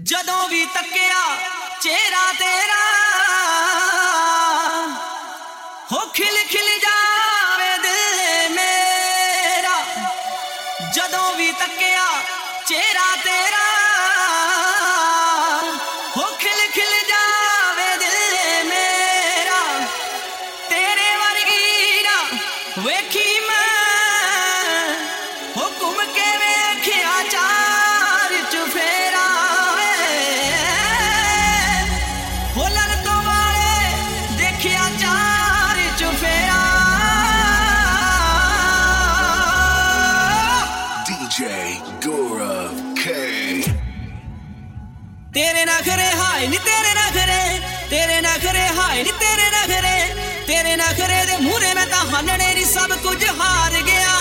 ਜਦੋਂ ਵੀ ਤੱਕਿਆ ਚਿਹਰਾ ਤੇਰਾ ਹੋ ਖਿਲ ਖਿਲ ਜਾਵੇ ਦਿਲ ਮੇਰਾ। ਜਦੋਂ ਵੀ ਤੱਕਿਆ ਚਿਹਰਾ ਤੇਰਾ ਹੋ ਖਿਲ ਖਿਲ ਜਾਵੇ ਦਿਲ ਮੇਰਾ। ਤੇਰੇ ਵਰਗੀ ਨਾ ਵੇਖੀ ਮੈਂ ਹੁਕਮ ਕਿਵੇਂ ਅੱਖਿਆ ਚਾਰ ਚ ਫੇਰਾ ਹੋਲਣ ਤੋਂ ਵਾਲੇ ਦੇਖਿਆ ਚਾਰ ਚ ਫੇਰਾ। DJ Gaurav K ਤੇਰੇ ਨਖਰੇ ਹਾਏ ਨੀ ਤੇਰੇ ਨਖਰੇ ਹਾਏ ਨੀ ਤੇਰੇ ਨਖਰੇ ਦੇ ਮੂਹਰੇ ਮੈਂ ਤਾਂ ਹਾਨਣੇ ਨੀ ਸਭ ਕੁਝ ਹਾਰ ਗਿਆ।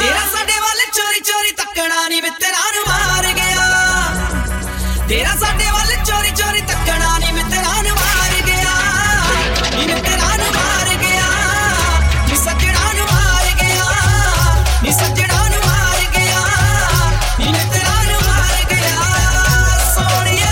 ਤੇਰਾ ਸਾਡੇ ਵੱਲ ਚੋਰੀ ਚੋਰੀ ਤੱਕਣਾ ਨੀ ਵੇ ਤੇਰਾ ਨੂੰ ਮਾਰ ਗਿਆ। ਤੇਰਾ ਸਾਡੇ ਵੱਲ ਚੋਰੀ ਚੋਰੀ ਤੱਕਣਾ ਨੀ ਵੇ ਤੇਰਾ ਨੂੰ ਮਾਰ ਗਿਆ। ਨੀ ਤੇਰਾ ਨੂੰ ਮਾਰ ਗਿਆ ਨੀ ਸੱਜਣਾ ਨੂੰ ਮਾਰ ਗਿਆ ਨੀ ਸੱਜਣਾ ਨੂੰ ਮਾਰ ਗਿਆ ਨੀ ਤੇਰਾ ਨੂੰ ਮਾਰ ਗਿਆ ਸੋਹਣਿਆ।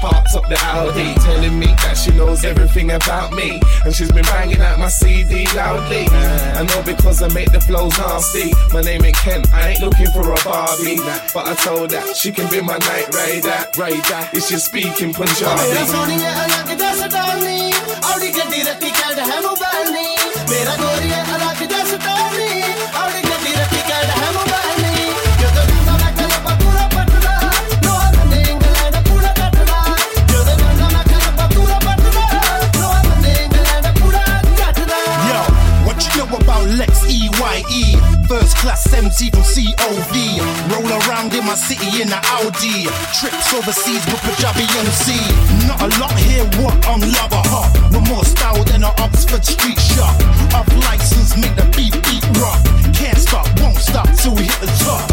parked up the Audi, telling me that she knows everything about me, and she's been banging out my CD loudly. I know because I make the flows nasty. My name ain't Ken, I ain't looking for a Barbie, but I told her she can be my night rider. It's just speaking Punjabi. Y-E, first class MC from COV. Roll around in my city in a Audi. Trips overseas with Punjabi MC. Not a lot here, what on lava hot. We're more style than an Oxford street shop. Off license, make the beat rock. Can't stop, won't stop till we hit the top.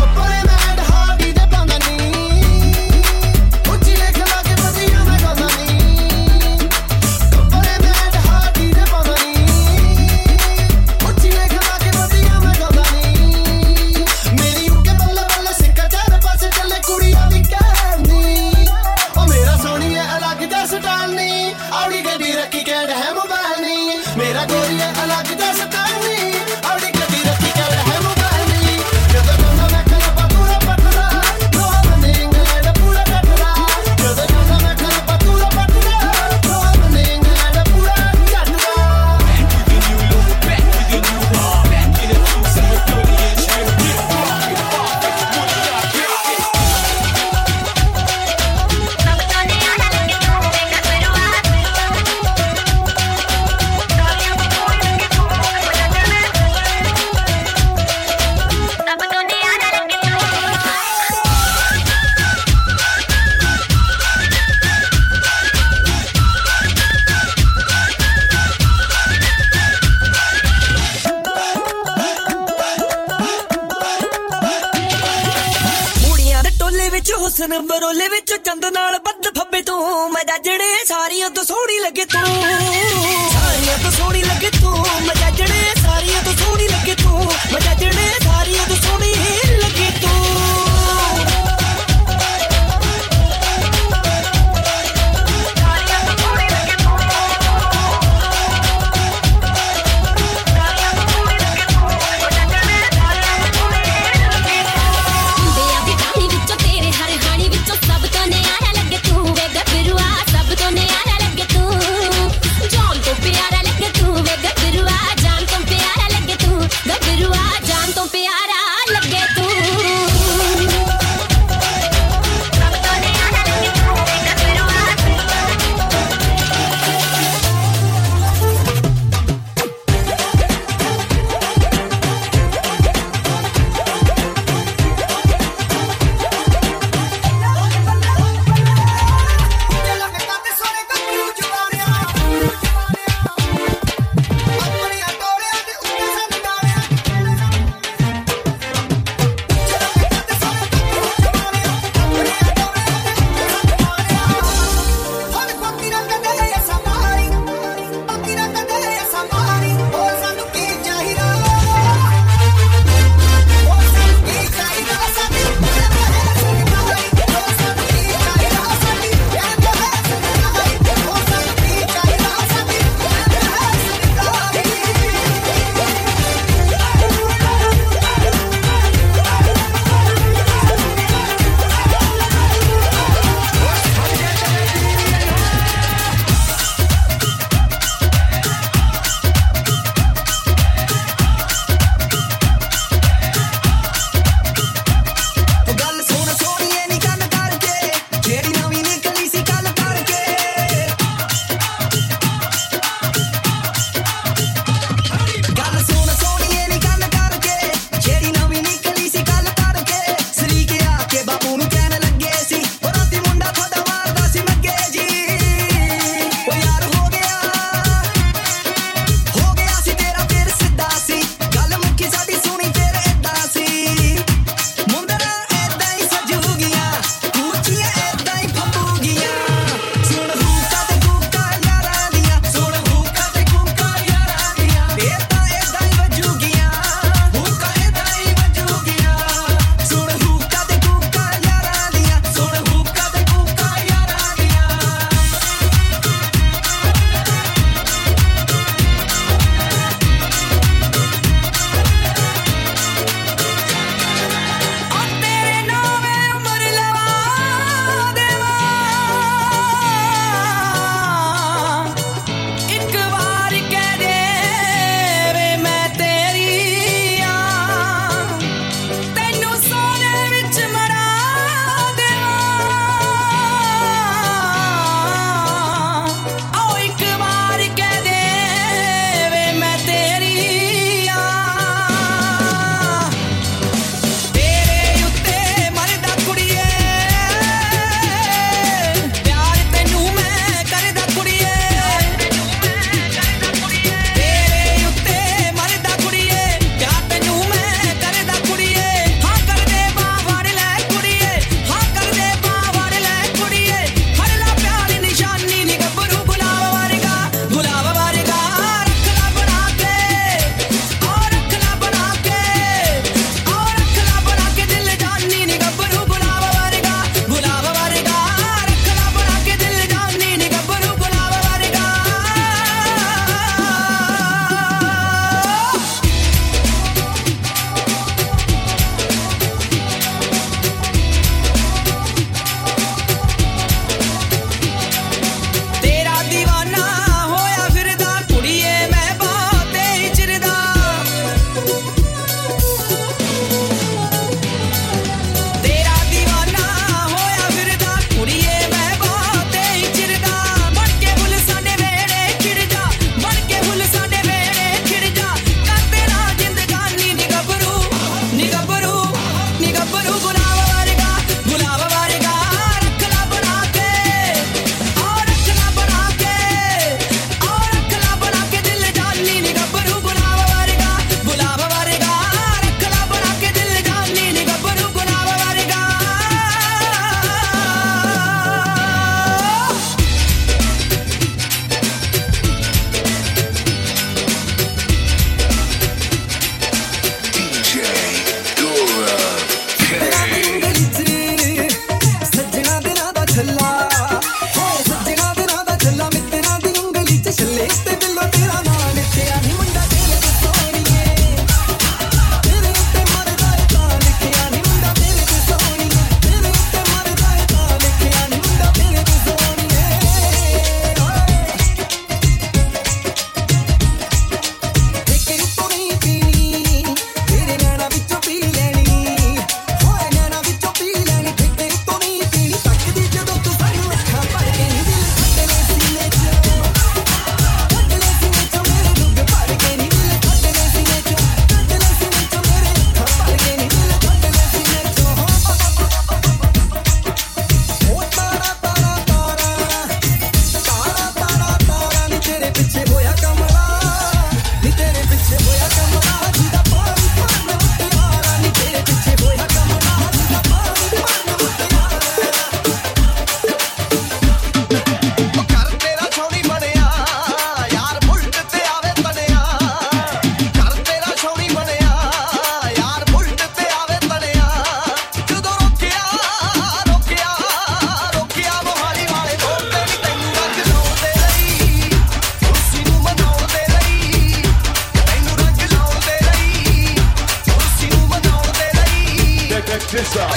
Sister.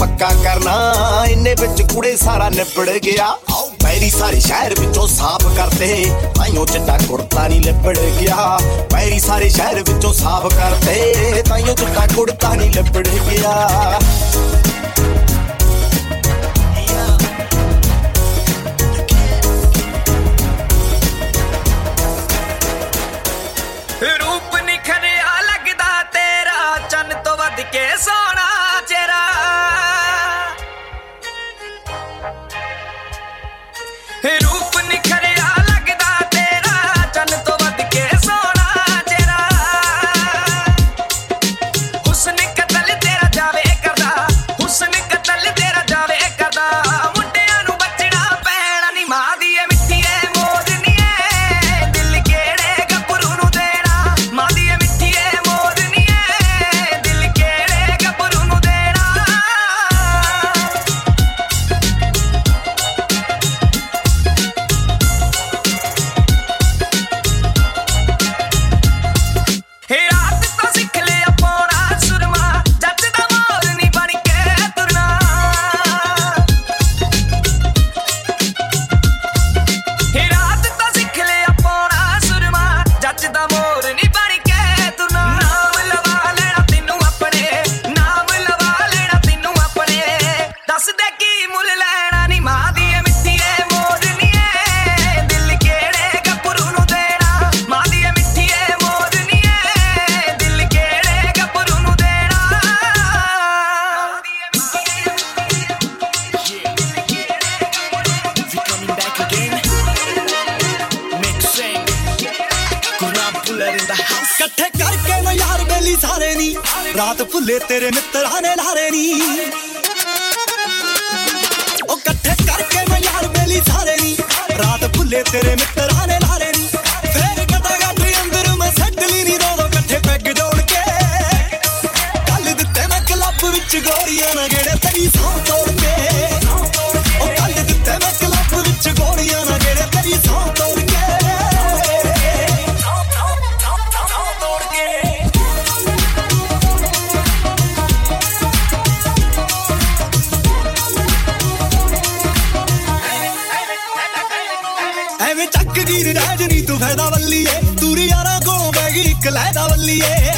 पक्का करना इन्ने बिच कुड़े सारा निपड़ गया। मेरी सारी शहर विचों साफ करते ताइयों चिट्टा कुर्ता नी लिपड़ गया। मेरी सारे शहर विचों साफ करते ताइयों चिट्टा कुर्ता नी लिपड़ गया। रूप निखरिया लगदा तेरा चन तो वध के सोना चेहरा। रूप निखरिया लगदा तेरा चन तो वध के सोना चेहरा। हुस्न कतल तेरा जावे करदा, हुस्न कतल तेरा जावे करदा। मुंडियां नू बचना पैना नी मां दी ए मिट्ठी ए मोर नी ए। दिल केड़े गभरू नू देना मां दी ए मिट्ठी ए मोर नी ए। दिल केड़े गभरू नू देना। कट्ठे करके ना यार बेली सारे नी, रात भुले तेरे मित्रा ने लारे नी। ओ कट्ठे करके ना यार बेली सारे नी, रात भुले तेरे मित्रा ने लारे नी। फिर कदा गाड़ी अंदर मैं सडली नी, रोलो कट्ठे पैग जोड़ के कल दिते मैं क्लब विच गोरियां ना गेड़े तेरी सौं तोड़ के। ओ कल दिते मैं क्लब विच गोरियां ना गेड़े तेरी सौं तोड़ के। राजनी तू फायदा वल्ली है, तू यारा को बैगी एक लायदा वल्ली है।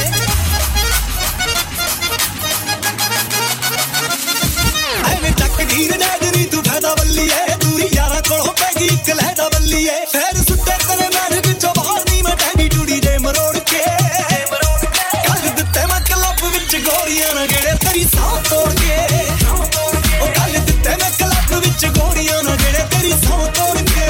ऐवें चक धीर राजनी तू फायदा वल्ली है, तू यारा को बैगी एक लायदा वल्ली है। फिर सुटे तेरे मैन विचों बाहर नी मैं टैंगी टूड़ी दे मरोड़ के। कल दिते मैं क्लब विच गोरियां ना गेड़े तेरी सौं तोड़ के। ओ कल दिते मैं क्लब विच गोरियां ना गेड़े तेरी सौं तोड़ के।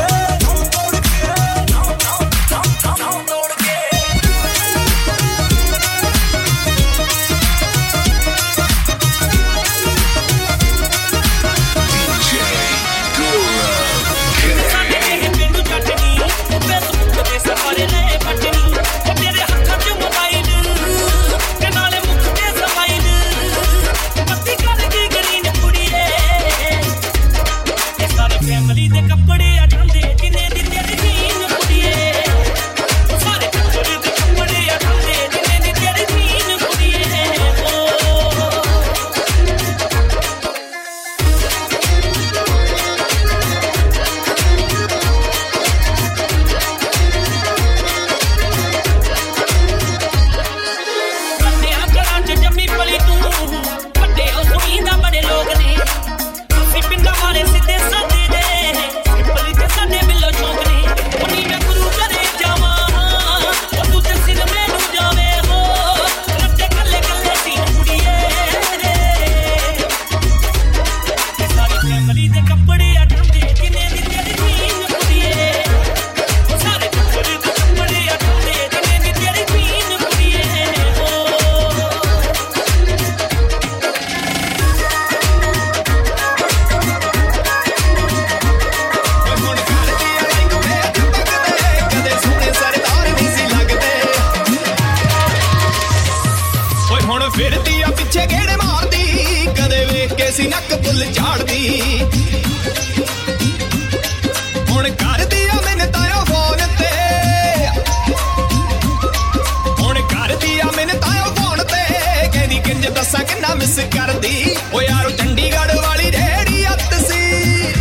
करदी ओ यारो चंडीगढ़ वाली रेहड़ी अत सी।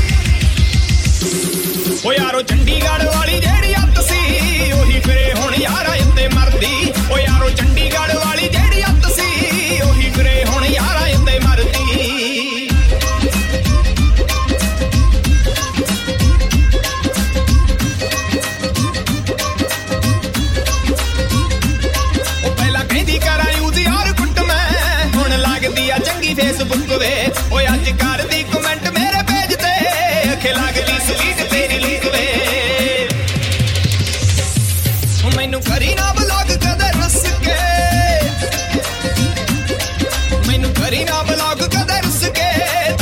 ओ यारो चंडीगढ़ वाली जेड़ी अत सी ओही फिरे हुण यारा इत्ते मरदी। ओ यारो चंडीगढ़ वाली जेड़ी अत सी ओही फिरे हुण यारा इत्ते मरदी। ओ पहला कहंदी करा यूज यार कुट मैं हुण लगदी आ चंगी फेसबुक वे। ओ अज करदी कमेंट मेरे पेज ते अखे लगदी सलीट तेरी लीक वे। ओ मैनू करी ना ब्लॉग कदे रस के, मैनू करी ना ब्लॉग कदे रस के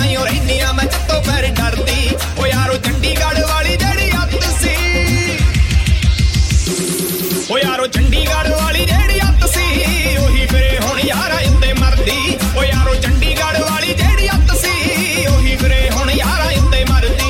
ताइयों रहनी आ मैं जत्तों पैर डरदी। ओ यारो चंडीगढ़ वाली जेड़ी अत सी ओ यारो चंडीगढ़ वाली जेड़ी अत सी ओही फिरे हुण यारा इत्ते मरदी। ओ यारो चंडीगढ़ वाली जेड़ी अत सी ओही फिरे हुण यारा इत्ते मरदी।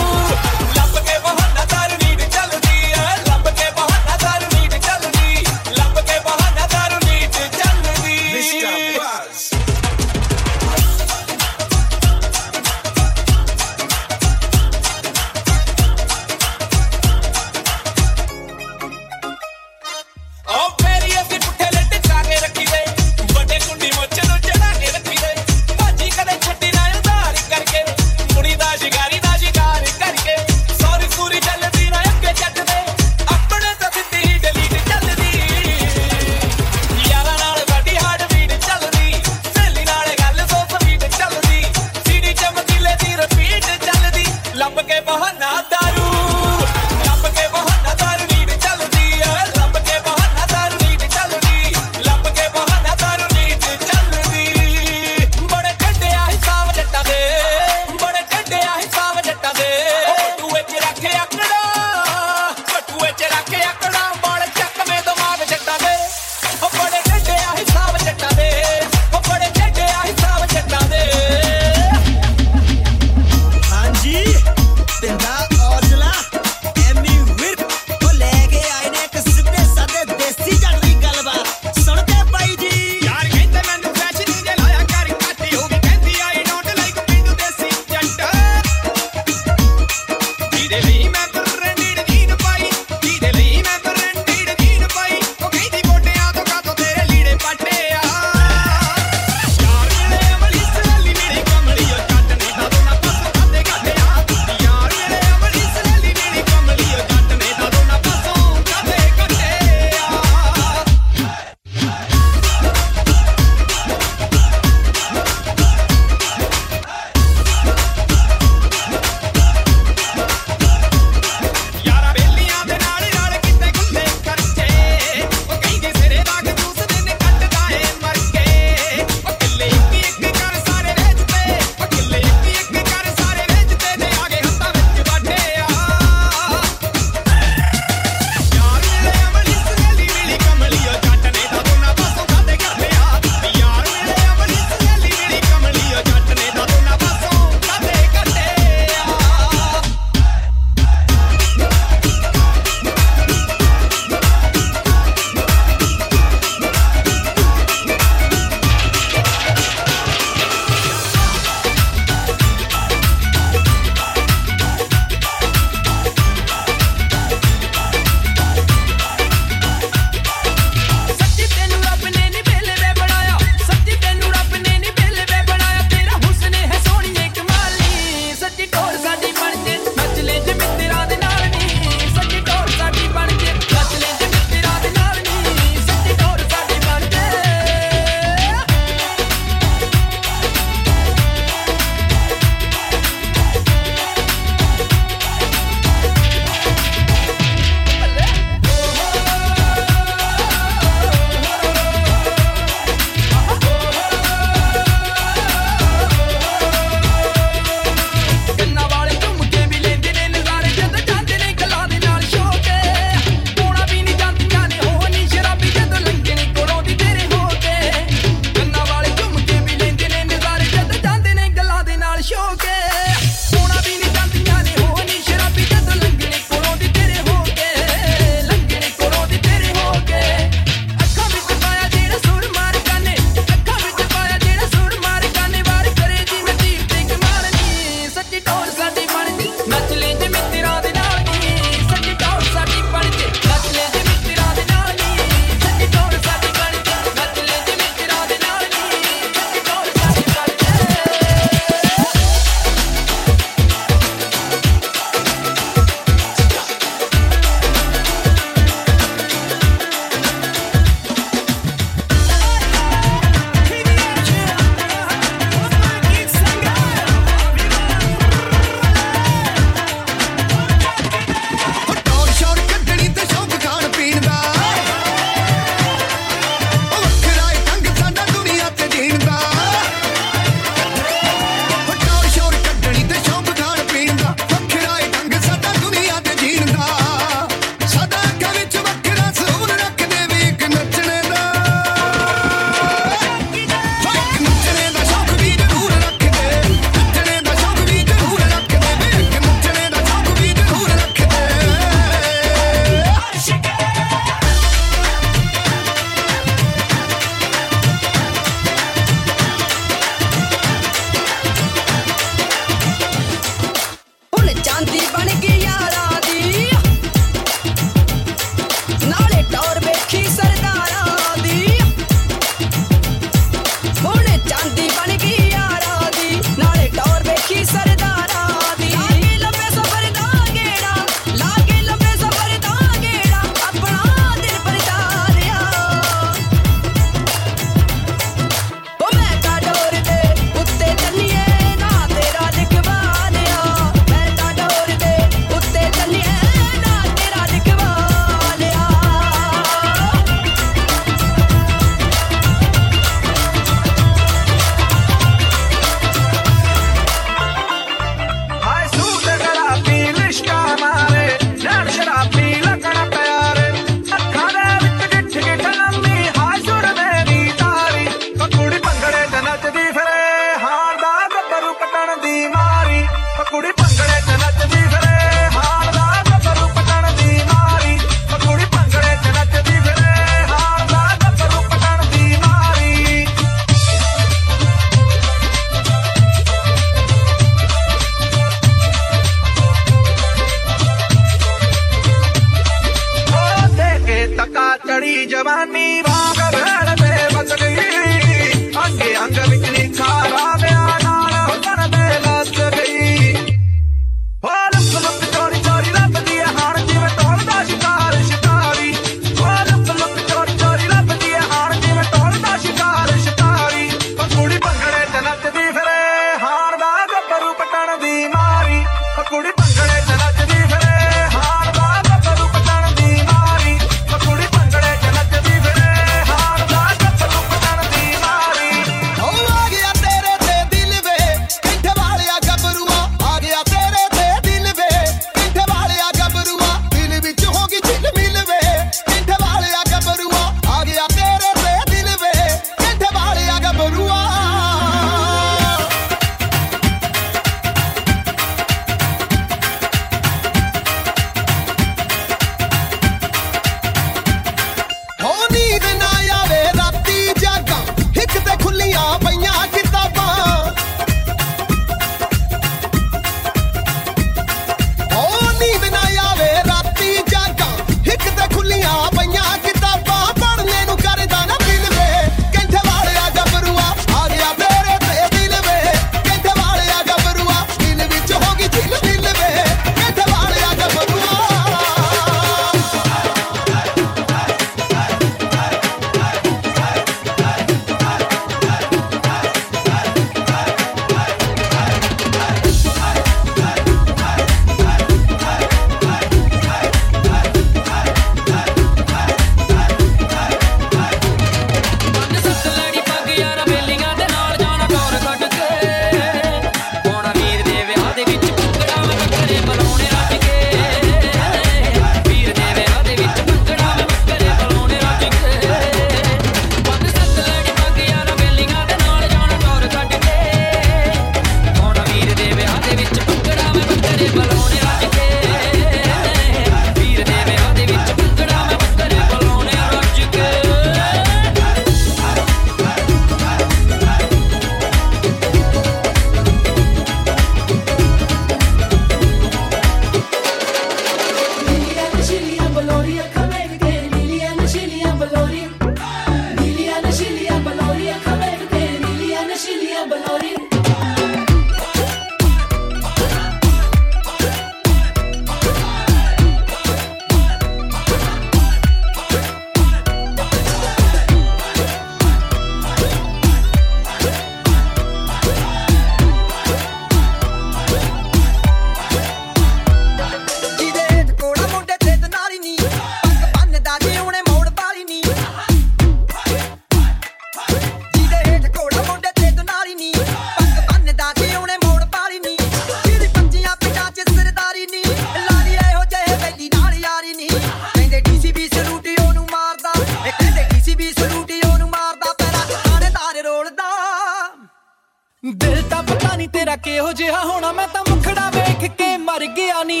दिल ता पता नहीं तेरा केहो जिहा होना मैं ता मुखड़ा वेख के मर गया नी।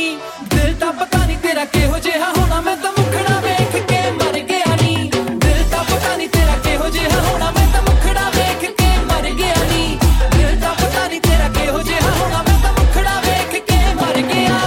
दिल ता पता नहीं तेरा केहो जिहा होना मैं ता मुखड़ा वेख के मर गया नी। दिल ता पता नहीं तेरा केहो जिहा होना मैं ता मुखड़ा वेख के मर गया नी। दिल ता पता नहीं तेरा केहो जिहा होना मैं ता मुखड़ा वेख के मर गया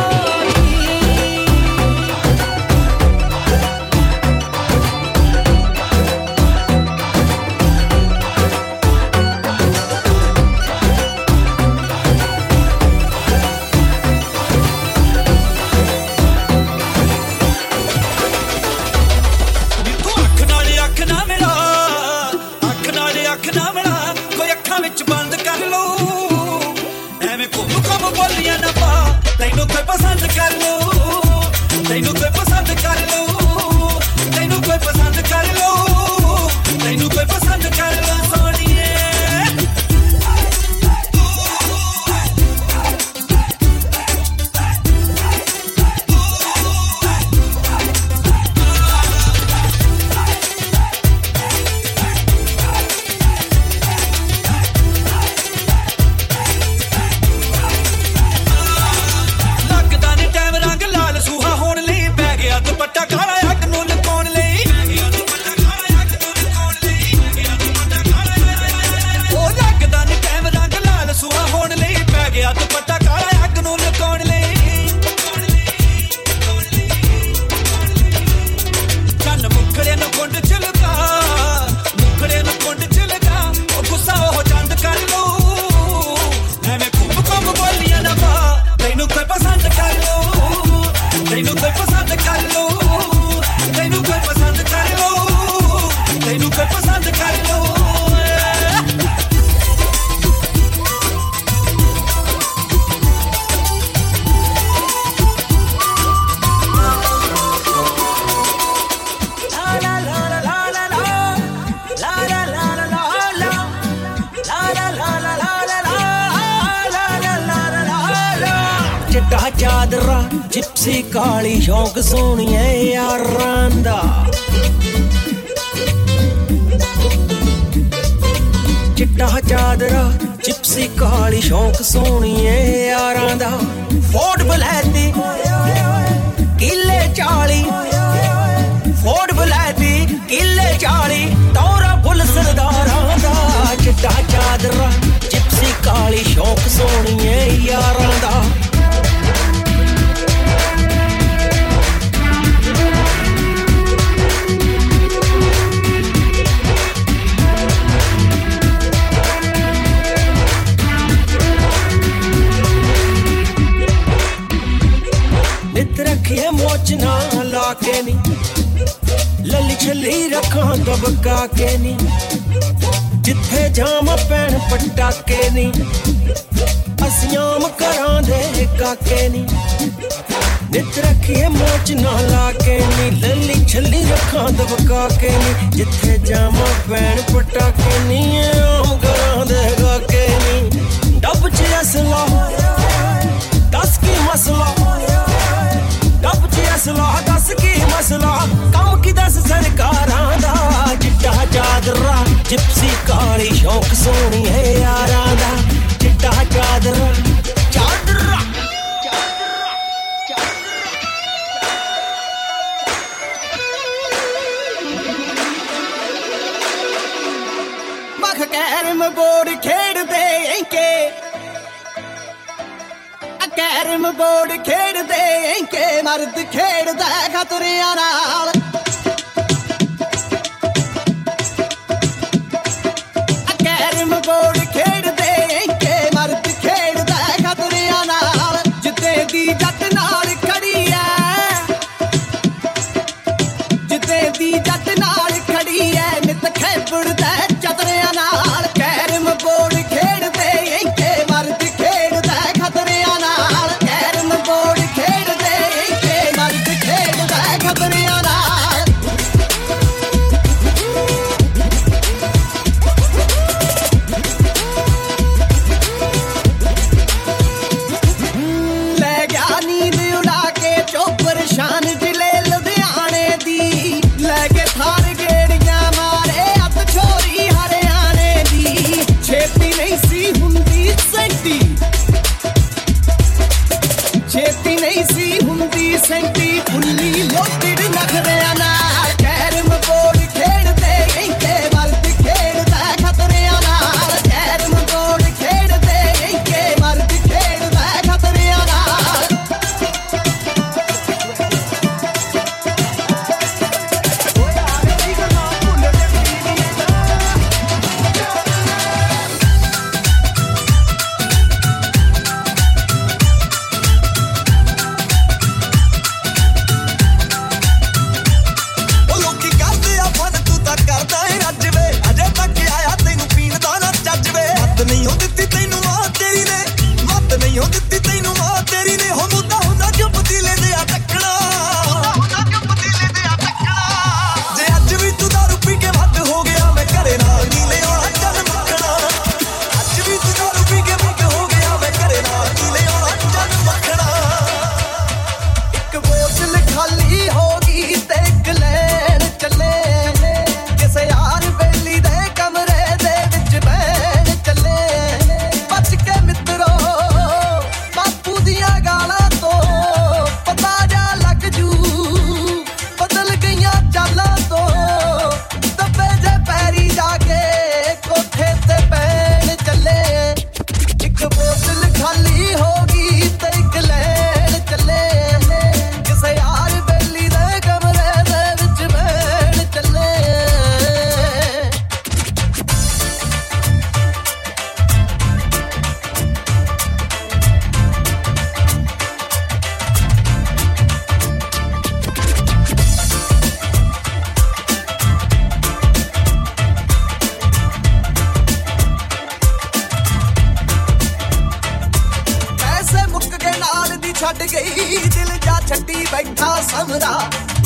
छड़ गई दिल जा छट्टी बैठा समरा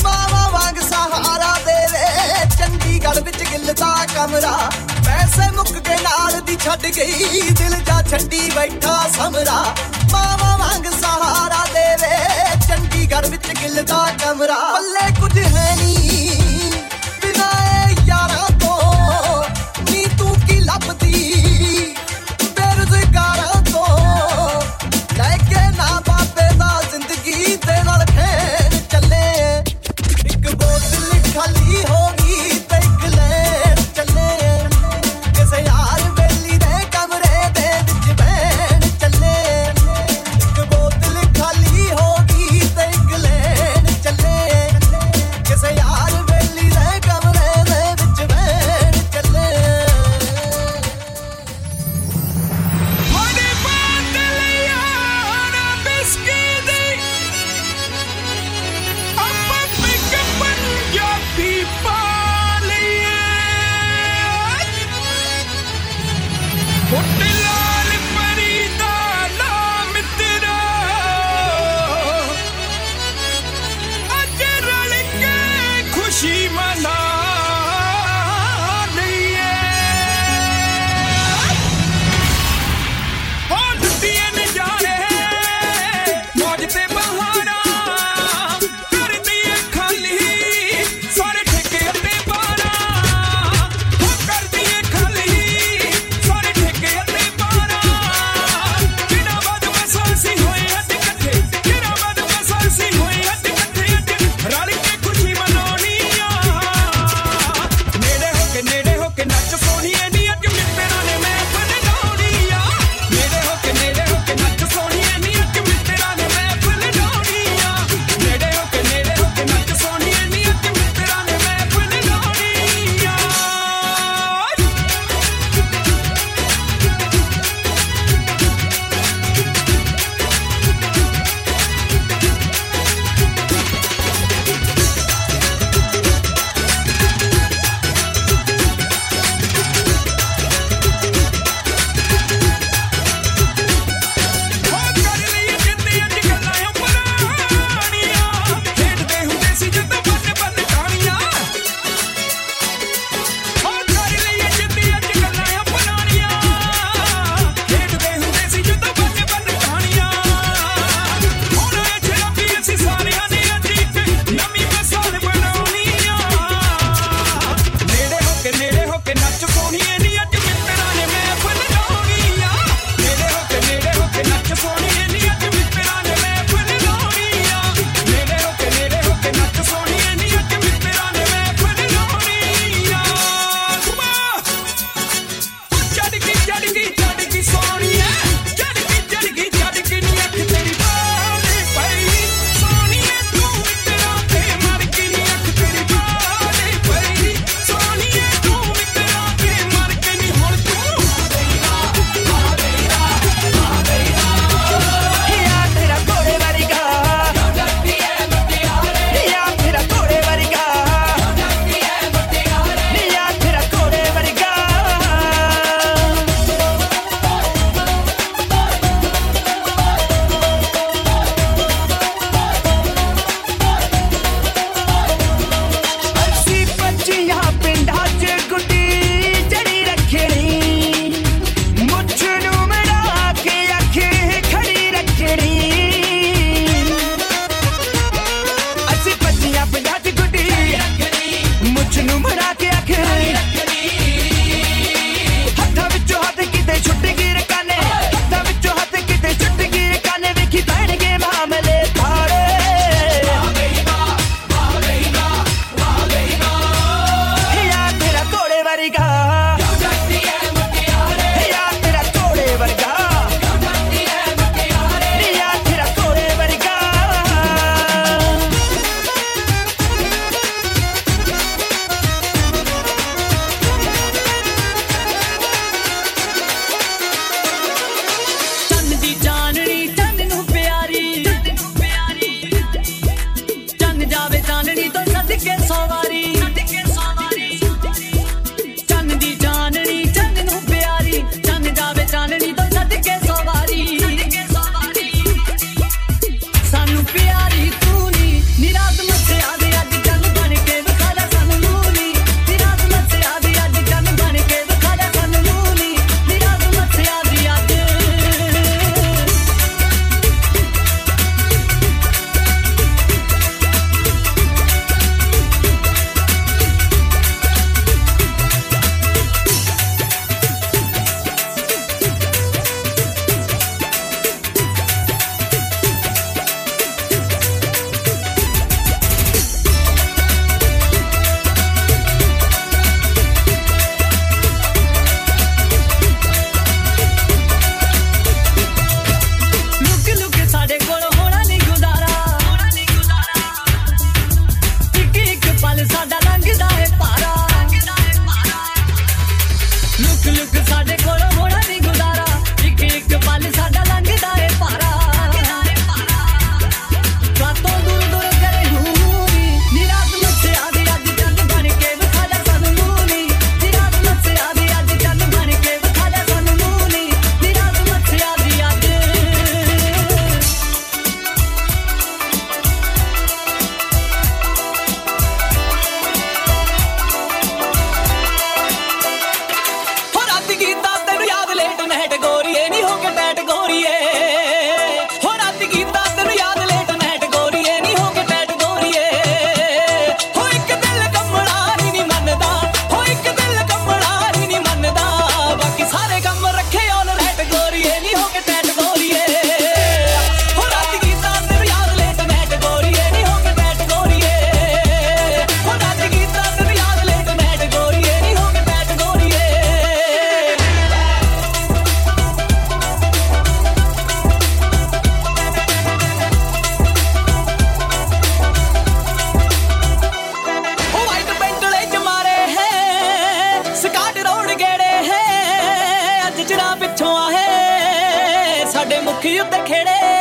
मावा वांग सहारा देवे चंडीगढ़ विच गिलदा कमरा पैसे मुक के नाल दी छड़ गई दिल जा छट्टी बैठा समरा मावा वांग सहारा देवे चंडीगढ़ विच गिलदा कमरा पल्ले कुछ है नी मुखी उत्ते खेड़े।